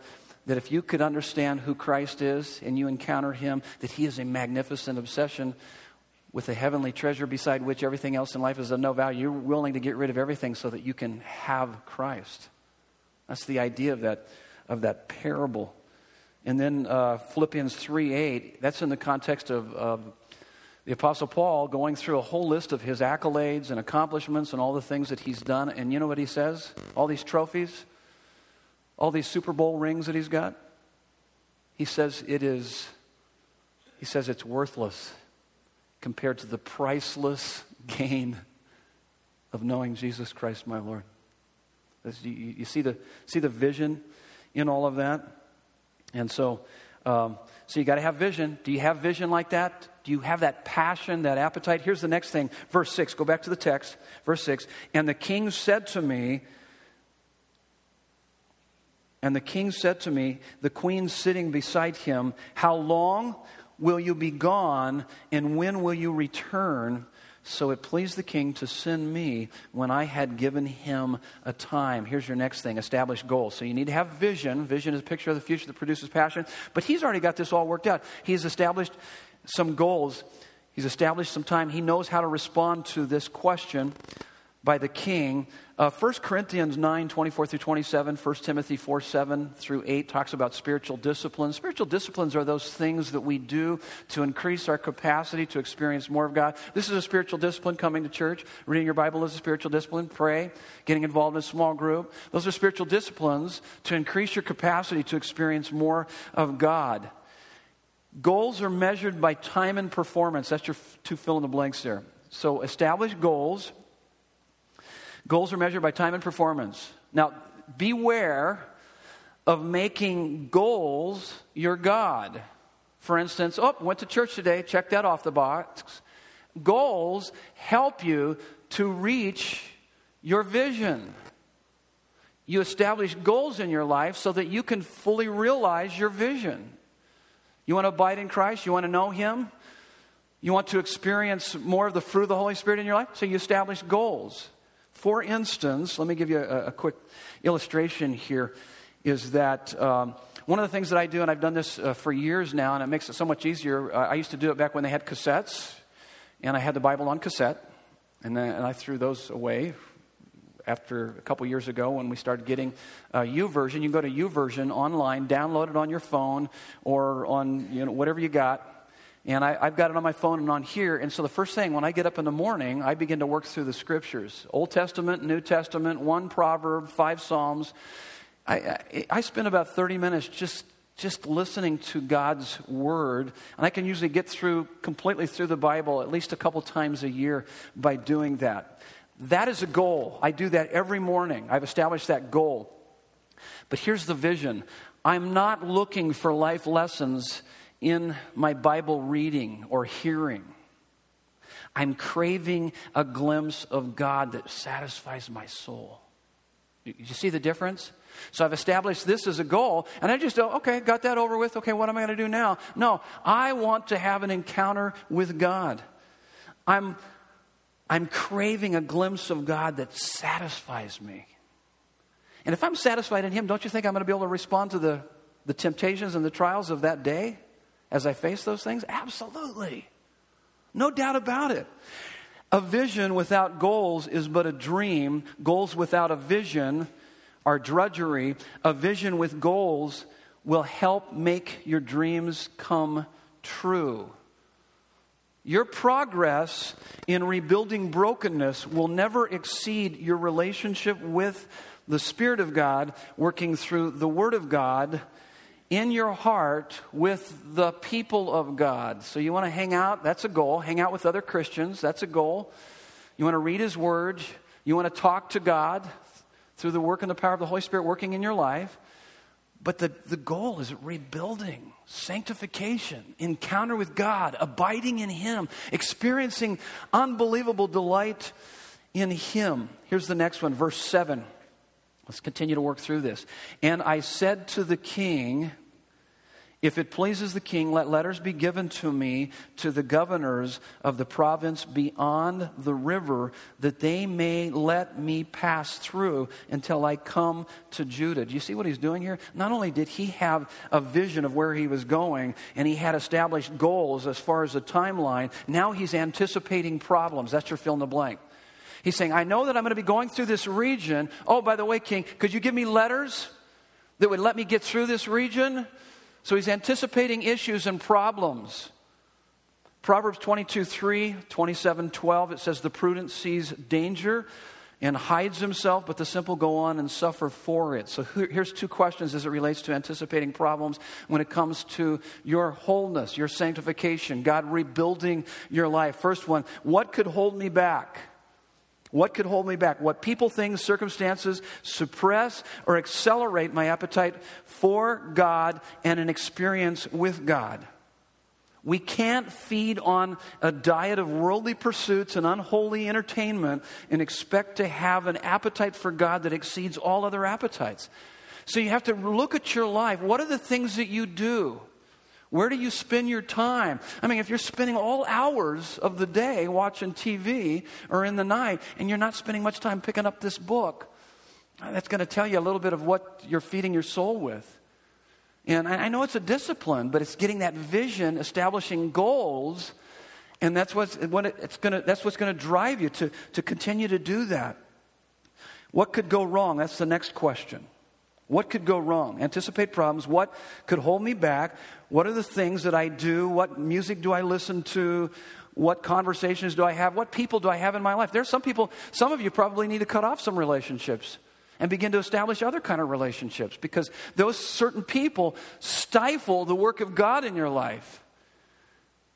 that if you could understand who Christ is and you encounter Him, that He is a magnificent obsession with a heavenly treasure beside which everything else in life is of no value. You're willing to get rid of everything so that you can have Christ. That's the idea of that, of that parable. And then uh, Philippians three eight, that's in the context of, of the Apostle Paul going through a whole list of his accolades and accomplishments and all the things that he's done. And you know what he says? All these trophies, all these Super Bowl rings that he's got. He says it is, he says it's worthless compared to the priceless gain of knowing Jesus Christ, my Lord. You, you see the see the vision in all of that? And so, um, so you got to have vision. Do you have vision like that? Do you have that passion, that appetite? Here's the next thing. Verse six. Go back to the text. Verse six. And the king said to me, And the king said to me, the queen sitting beside him, how long will you be gone, and when will you return? So it pleased the king to send me when I had given him a time. Here's your next thing, establish goals. So you need to have vision. Vision is a picture of the future that produces passion. But he's already got this all worked out. He's established some goals. He's established some time. He knows how to respond to this question by the king. Uh, First Corinthians nine, twenty-four through twenty-seven, First Timothy four, seven through eight talks about spiritual disciplines. Spiritual disciplines are those things that we do to increase our capacity to experience more of God. This is a spiritual discipline, coming to church. Reading your Bible is a spiritual discipline. Pray, getting involved in a small group. Those are spiritual disciplines to increase your capacity to experience more of God. Goals are measured by time and performance. That's your f- two fill in the blanks there. So establish goals. Goals are measured by time and performance. Now, beware of making goals your God. For instance, oh, went to church today, check that off the box. Goals help you to reach your vision. You establish goals in your life so that you can fully realize your vision. You want to abide in Christ? You want to know Him? You want to experience more of the fruit of the Holy Spirit in your life? So you establish goals. For instance, let me give you a, a quick illustration here, is that um, one of the things that I do, and I've done this uh, for years now, and it makes it so much easier. Uh, I used to do it back when they had cassettes, and I had the Bible on cassette, and, then, and I threw those away after a couple years ago when we started getting uh, YouVersion. You can go to YouVersion online, download it on your phone or on you know whatever you got. And I, I've got it on my phone and on here. And so the first thing, when I get up in the morning, I begin to work through the scriptures. Old Testament, New Testament, one proverb, five psalms. I, I, I spend about thirty minutes just, just listening to God's word. And I can usually get through, completely through the Bible at least a couple times a year by doing that. That is a goal. I do that every morning. I've established that goal. But here's the vision. I'm not looking for life lessons in my Bible reading or hearing. I'm craving a glimpse of God that satisfies my soul. Do you see the difference? So I've established this as a goal, and I just don't, okay, got that over with. Okay, what am I going to do now? No, I want to have an encounter with God. I'm, I'm craving a glimpse of God that satisfies me. And if I'm satisfied in Him, don't you think I'm going to be able to respond to the, the temptations and the trials of that day? As I face those things? Absolutely. No doubt about it. A vision without goals is but a dream. Goals without a vision are drudgery. A vision with goals will help make your dreams come true. Your progress in rebuilding brokenness will never exceed your relationship with the Spirit of God, working through the Word of God in your heart with the people of God. So you want to hang out, that's a goal. Hang out with other Christians, that's a goal. You want to read His Word. You want to talk to God through the work and the power of the Holy Spirit working in your life. But the, the goal is rebuilding, sanctification, encounter with God, abiding in Him, experiencing unbelievable delight in Him. Here's the next one, verse seven. Let's continue to work through this. And I said to the king, if it pleases the king, let letters be given to me to the governors of the province beyond the river, that they may let me pass through until I come to Judah. Do you see what he's doing here? Not only did he have a vision of where he was going, and he had established goals as far as a timeline, now he's anticipating problems. That's your fill in the blank. He's saying, I know that I'm going to be going through this region. Oh, by the way, king, could you give me letters that would let me get through this region? So he's anticipating issues and problems. Proverbs twenty-two, three, twenty-seven, twelve, it says, the prudent sees danger and hides himself, but the simple go on and suffer for it. So here's two questions as it relates to anticipating problems when it comes to your wholeness, your sanctification, God rebuilding your life. First one, what could hold me back? What could hold me back? What people, things, circumstances suppress or accelerate my appetite for God and an experience with God? We can't feed on a diet of worldly pursuits and unholy entertainment and expect to have an appetite for God that exceeds all other appetites. So you have to look at your life. What are the things that you do? Where do you spend your time? I mean, if you're spending all hours of the day watching T V or in the night, and you're not spending much time picking up this book, that's going to tell you a little bit of what you're feeding your soul with. And I know it's a discipline, but it's getting that vision, establishing goals, and that's what's, what it's going to, that's what's going to drive you to, to continue to do that. What could go wrong? That's the next question. What could go wrong? Anticipate problems. What could hold me back? What are the things that I do? What music do I listen to? What conversations do I have? What people do I have in my life? There are some people, some of you probably need to cut off some relationships and begin to establish other kind of relationships, because those certain people stifle the work of God in your life.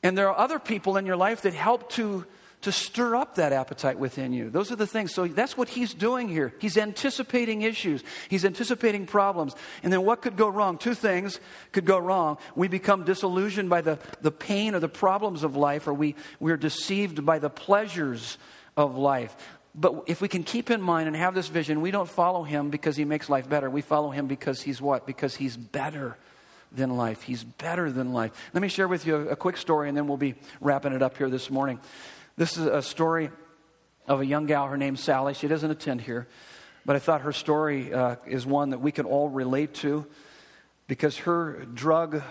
And there are other people in your life that help to, to stir up that appetite within you. Those are the things. So that's what he's doing here. He's anticipating issues. He's anticipating problems. And then what could go wrong? Two things could go wrong. We become disillusioned by the, the pain or the problems of life, or we, we're deceived by the pleasures of life. But if we can keep in mind and have this vision, we don't follow him because he makes life better. We follow him because he's what? Because he's better than life. He's better than life. Let me share with you a quick story, and then we'll be wrapping it up here this morning. This is a story of a young gal. Her name's Sally. She doesn't attend here, but I thought her story uh, is one that we can all relate to, because her drug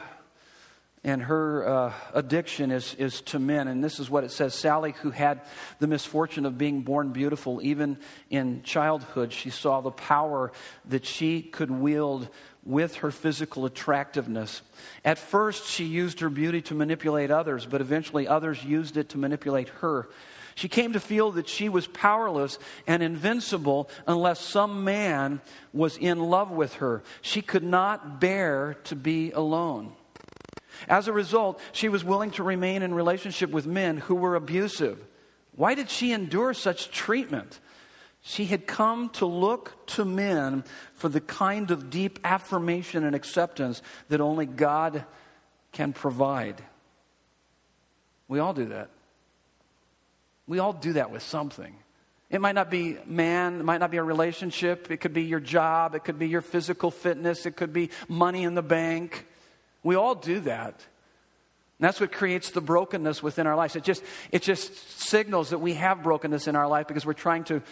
and her uh, addiction is, is to men. And this is what it says. Sally, who had the misfortune of being born beautiful, even in childhood, she saw the power that she could wield with her physical attractiveness. At first, she used her beauty to manipulate others, but eventually others used it to manipulate her. She came to feel that she was powerless and invincible unless some man was in love with her. She could not bear to be alone. As a result, she was willing to remain in relationship with men who were abusive. Why did she endure such treatment? She had come to look to men for the kind of deep affirmation and acceptance that only God can provide. We all do that. We all do that with something. It might not be man, it might not be a relationship, it could be your job, it could be your physical fitness, it could be money in the bank. We all do that. And that's what creates the brokenness within our lives. It just, it just signals that we have brokenness in our life, because we're trying to,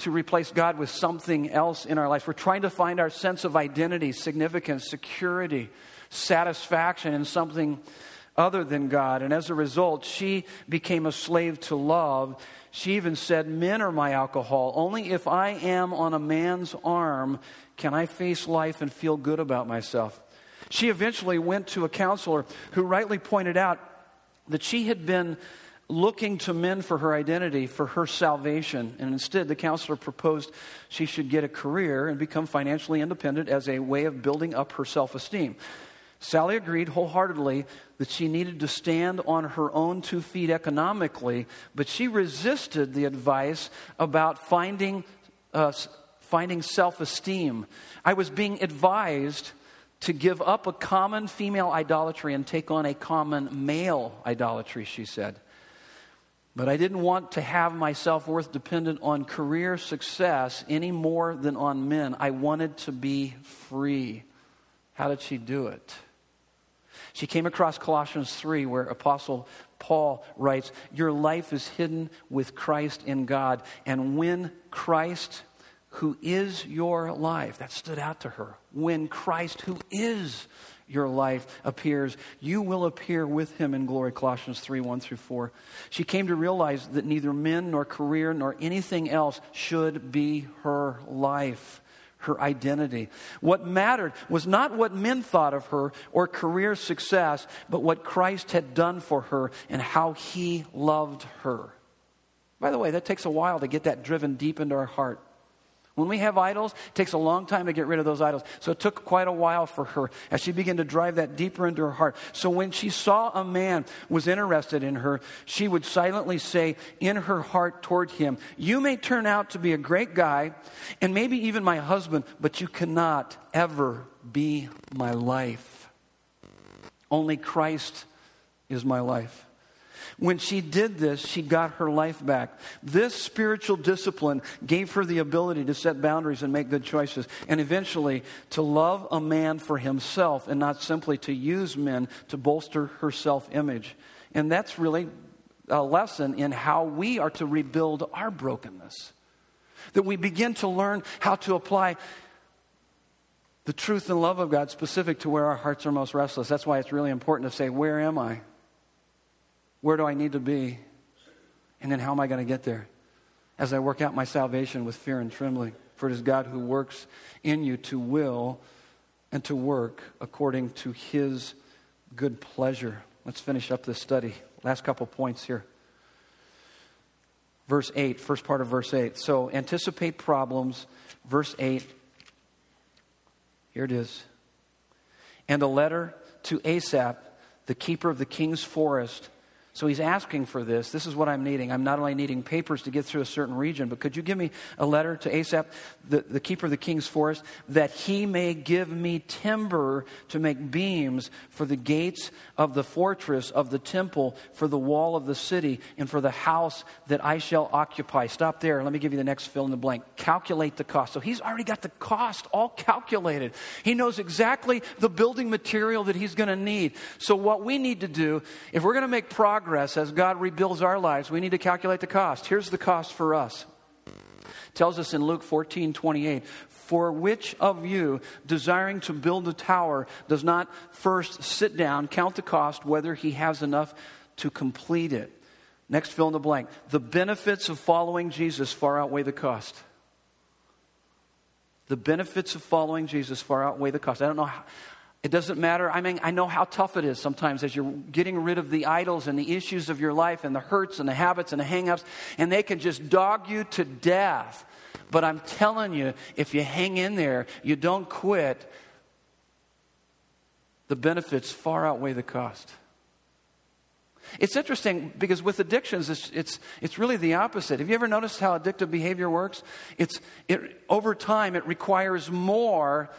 to replace God with something else in our life. We're trying to find our sense of identity, significance, security, satisfaction in something other than God. And as a result, she became a slave to love. She even said, "Men are my alcohol. Only if I am on a man's arm can I face life and feel good about myself." She eventually went to a counselor who rightly pointed out that she had been looking to men for her identity, for her salvation. And instead, the counselor proposed she should get a career and become financially independent as a way of building up her self-esteem. Sally agreed wholeheartedly that she needed to stand on her own two feet economically, but she resisted the advice about finding, uh, finding self-esteem. "I was being advised to give up a common female idolatry and take on a common male idolatry," she said. "But I didn't want to have my self-worth dependent on career success any more than on men. I wanted to be free." How did she do it? She came across Colossians three, where Apostle Paul writes, "Your life is hidden with Christ in God, and when Christ, who is your life," that stood out to her. "When Christ, who is your life, appears, you will appear with him in glory." Colossians three, one through four. She came to realize that neither men nor career nor anything else should be her life, her identity. What mattered was not what men thought of her or career success, but what Christ had done for her and how he loved her. By the way, that takes a while to get that driven deep into our heart. When we have idols, it takes a long time to get rid of those idols. So it took quite a while for her as she began to drive that deeper into her heart. So when she saw a man was interested in her, she would silently say in her heart toward him, "You may turn out to be a great guy and maybe even my husband, but you cannot ever be my life. Only Christ is my life." When she did this, she got her life back. This spiritual discipline gave her the ability to set boundaries and make good choices, and eventually to love a man for himself and not simply to use men to bolster her self-image. And that's really a lesson in how we are to rebuild our brokenness, that we begin to learn how to apply the truth and love of God specific to where our hearts are most restless. That's why it's really important to say, where am I? Where do I need to be? And then how am I going to get there? As I work out my salvation with fear and trembling. For it is God who works in you to will and to work according to his good pleasure. Let's finish up this study. Last couple points here. Verse eight, first part of verse eight. So anticipate problems. Verse eight. Here it is. And a letter to Asaph, the keeper of the king's forest. So he's asking for this. This is what I'm needing. I'm not only needing papers to get through a certain region, but could you give me a letter to Asaph, the, the keeper of the king's forest, that he may give me timber to make beams for the gates of the fortress, of the temple, for the wall of the city, and for the house that I shall occupy. Stop there. Let me give you the next fill in the blank. Calculate the cost. So he's already got the cost all calculated. He knows exactly the building material that he's going to need. So what we need to do, if we're going to make progress, as God rebuilds our lives, we need to calculate the cost. Here's the cost for us. It tells us in Luke fourteen twenty-eight, for which of you, desiring to build a tower, does not first sit down, count the cost, whether he has enough to complete it? Next, fill in the blank. The benefits of following Jesus far outweigh the cost. The benefits of following Jesus far outweigh the cost. I don't know how. It doesn't matter. I mean, I know how tough it is sometimes as you're getting rid of the idols and the issues of your life and the hurts and the habits and the hang-ups, and they can just dog you to death. But I'm telling you, if you hang in there, you don't quit, the benefits far outweigh the cost. It's interesting because with addictions, it's it's, it's really the opposite. Have you ever noticed how addictive behavior works? It's it, over time, it requires more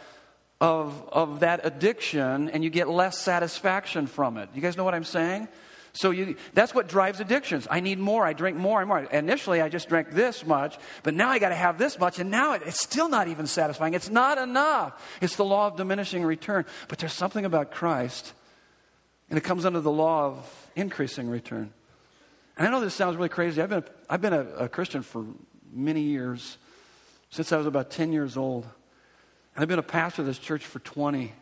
Of, of that addiction, and you get less satisfaction from it. You guys know what I'm saying? So you, that's what drives addictions. I need more. I drink more and more. Initially, I just drank this much, but now I got to have this much, and now it, it's still not even satisfying. It's not enough. It's the law of diminishing return. But there's something about Christ, and it comes under the law of increasing return. And I know this sounds really crazy. I've been I've been a, a Christian for many years, since I was about ten years old. I've been a pastor of this church for twenty.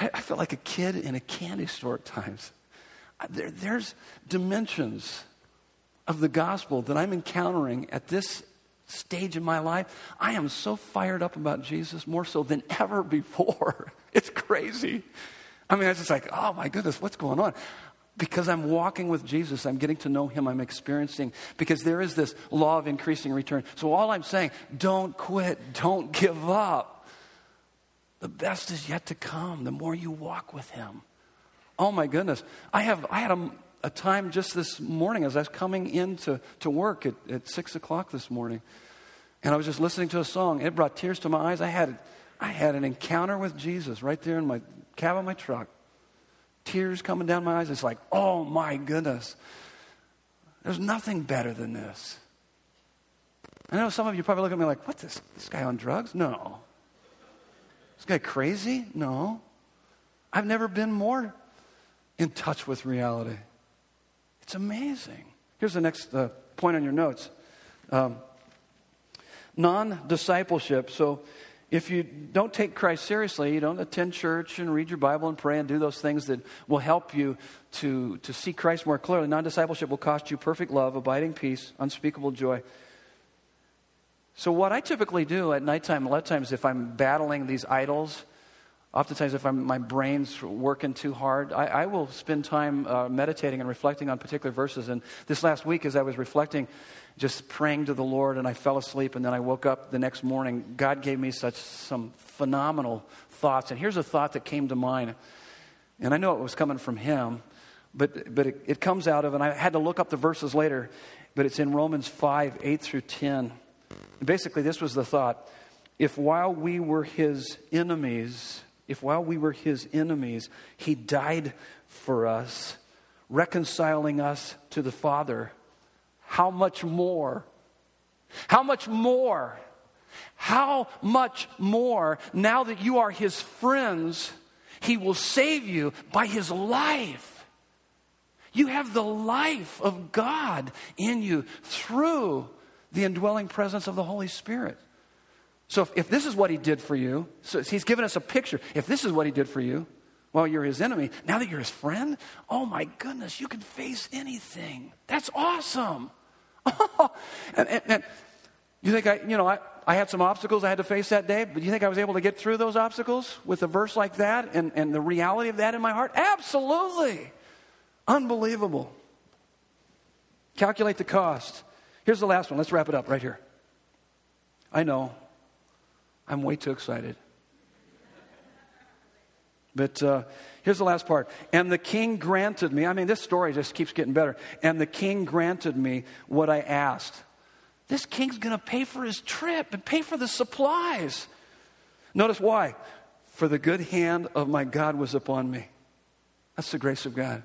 I, I feel like a kid in a candy store at times. There, there's dimensions of the gospel that I'm encountering at this stage in my life. I am so fired up about Jesus, more so than ever before. It's crazy. I mean, it's just like, oh my goodness, what's going on? Because I'm walking with Jesus, I'm getting to know him, I'm experiencing, because there is this law of increasing return. So all I'm saying, don't quit, don't give up. The best is yet to come, the more you walk with him. Oh my goodness. I have I had a, a time just this morning as I was coming in to, to work at, at six o'clock this morning, and I was just listening to a song. It brought tears to my eyes. I had I had an encounter with Jesus right there in my cab of my truck. Tears coming down my eyes. It's like, oh my goodness. There's nothing better than this. I know some of you probably look at me like, what's this? This guy on drugs? No. This guy crazy? No. I've never been more in touch with reality. It's amazing. Here's the next uh, point on your notes. Um, non-discipleship. So, if you don't take Christ seriously, you don't attend church and read your Bible and pray and do those things that will help you to, to see Christ more clearly, non-discipleship will cost you perfect love, abiding peace, unspeakable joy. So what I typically do at nighttime, a lot of times if I'm battling these idols, oftentimes if I'm, my brain's working too hard, I, I will spend time uh, meditating and reflecting on particular verses. And this last week as I was reflecting, just praying to the Lord, and I fell asleep, and then I woke up the next morning. God gave me such some phenomenal thoughts. And here's a thought that came to mind, and I know it was coming from him, but but it, it comes out of, and I had to look up the verses later, but it's in Romans five, eight through ten. And basically, this was the thought. If while we were his enemies, if while we were his enemies, he died for us, reconciling us to the Father, how much more, how much more, how much more, now that you are his friends, he will save you by his life. You have the life of God in you through the indwelling presence of the Holy Spirit. So if, if this is what he did for you, so he's given us a picture. If this is what he did for you, well, you're his enemy. Now that you're his friend, oh my goodness, you can face anything. That's awesome. and, and, and you think I, you know, I, I had some obstacles I had to face that day, but you think I was able to get through those obstacles with a verse like that and, and the reality of that in my heart? Absolutely. Unbelievable. Calculate the cost. Here's the last one. Let's wrap it up right here. I know. I'm way too excited. But uh, here's the last part. And the king granted me. I mean, this story just keeps getting better. And the king granted me what I asked. This king's going to pay for his trip and pay for the supplies. Notice why. For the good hand of my God was upon me. That's the grace of God.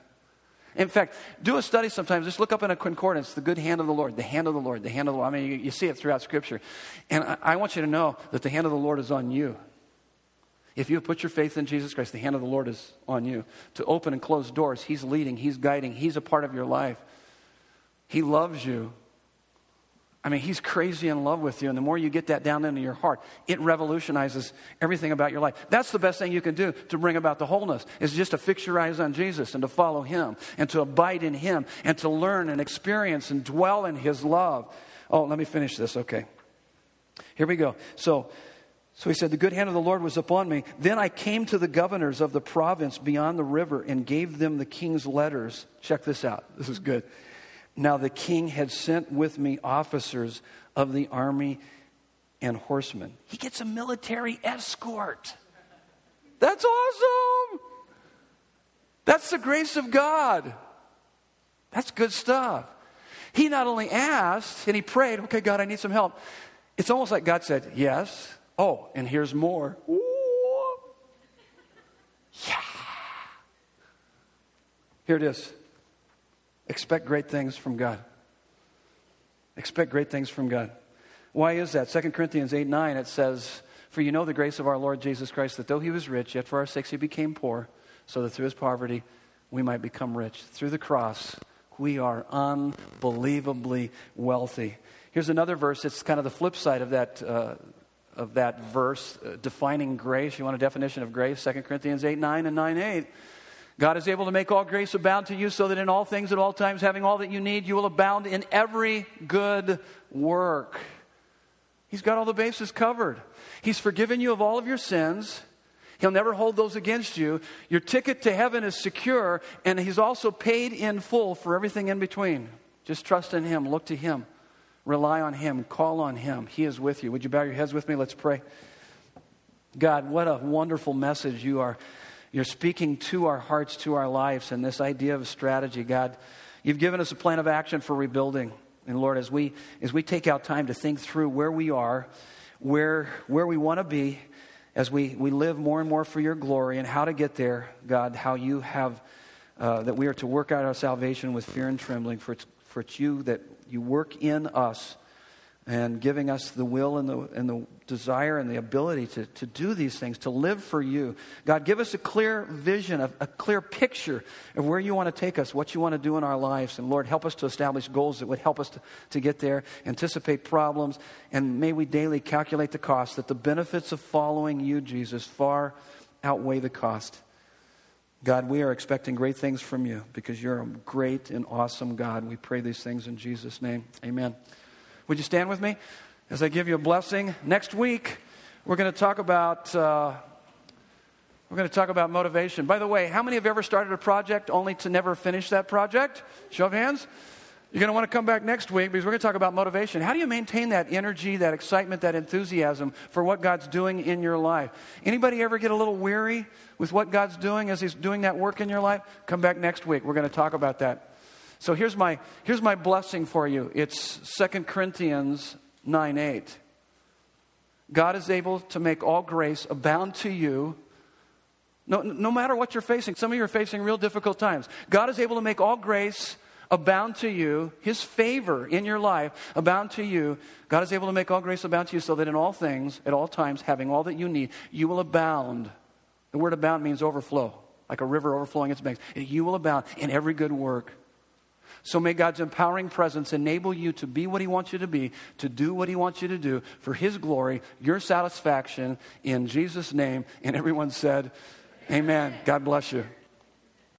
In fact, do a study sometimes. Just look up in a concordance, the good hand of the Lord, the hand of the Lord, the hand of the Lord. I mean, you, you see it throughout Scripture. And I, I want you to know that the hand of the Lord is on you. If you put your faith in Jesus Christ, the hand of the Lord is on you. To open and close doors, he's leading, he's guiding, he's a part of your life. He loves you. I mean, he's crazy in love with you. And the more you get that down into your heart, it revolutionizes everything about your life. That's the best thing you can do to bring about the wholeness, is just to fix your eyes on Jesus and to follow him and to abide in him and to learn and experience and dwell in his love. Oh, let me finish this. Okay. Here we go. So, so he said, the good hand of the Lord was upon me. Then I came to the governors of the province beyond the river and gave them the king's letters. Check this out. This is good. Now the king had sent with me officers of the army and horsemen. He gets a military escort. That's awesome. That's the grace of God. That's good stuff. He not only asked and he prayed, okay, God, I need some help. It's almost like God said, yes. Oh, and here's more. Ooh. Yeah. Here it is. Expect great things from God. Expect great things from God. Why is that? Second Corinthians eight nine, it says, for you know the grace of our Lord Jesus Christ, that though he was rich, yet for our sakes he became poor, so that through his poverty we might become rich. Through the cross, we are unbelievably wealthy. Here's another verse. It's kind of the flip side of that uh, of that verse, uh, defining grace. You want a definition of grace? Second Corinthians eight nine and nine eight. God is able to make all grace abound to you, so that in all things at all times, having all that you need, you will abound in every good work. He's got all the bases covered. He's forgiven you of all of your sins. He'll never hold those against you. Your ticket to heaven is secure, and he's also paid in full for everything in between. Just trust in him. Look to him. Rely on him. Call on him. He is with you. Would you bow your heads with me? Let's pray. God, what a wonderful message you are. You're speaking to our hearts, to our lives, and this idea of strategy, God. You've given us a plan of action for rebuilding. And Lord, as we as we take out time to think through where we are, where where we want to be, as we, we live more and more for your glory and how to get there, God, how you have, uh, that we are to work out our salvation with fear and trembling, for it's, for it's you that you work in us and giving us the will and the and the desire and the ability to, to do these things, to live for you. God, give us a clear vision, a, a clear picture of where you want to take us, what you want to do in our lives. And Lord, help us to establish goals that would help us to, to get there, anticipate problems, and may we daily calculate the cost, that the benefits of following you, Jesus, far outweigh the cost. God, we are expecting great things from you, because you're a great and awesome God. We pray these things in Jesus' name. Amen. Would you stand with me as I give you a blessing? Next week, we're going to talk about uh, we're going to talk about motivation. By the way, how many have ever started a project only to never finish that project? Show of hands. You're going to want to come back next week, because we're going to talk about motivation. How do you maintain that energy, that excitement, that enthusiasm for what God's doing in your life? Anybody ever get a little weary with what God's doing as he's doing that work in your life? Come back next week. We're going to talk about that. So here's my here's my blessing for you. It's Second Corinthians nine eight. God is able to make all grace abound to you, No, no matter what you're facing, some of you are facing real difficult times. God is able to make all grace abound to you, his favor in your life abound to you. God is able to make all grace abound to you so that in all things, at all times, having all that you need, you will abound. The word abound means overflow, like a river overflowing its banks. You will abound in every good work. So may God's empowering presence enable you to be what he wants you to be, to do what he wants you to do for his glory, your satisfaction, in Jesus' name. And everyone said, amen. God bless you.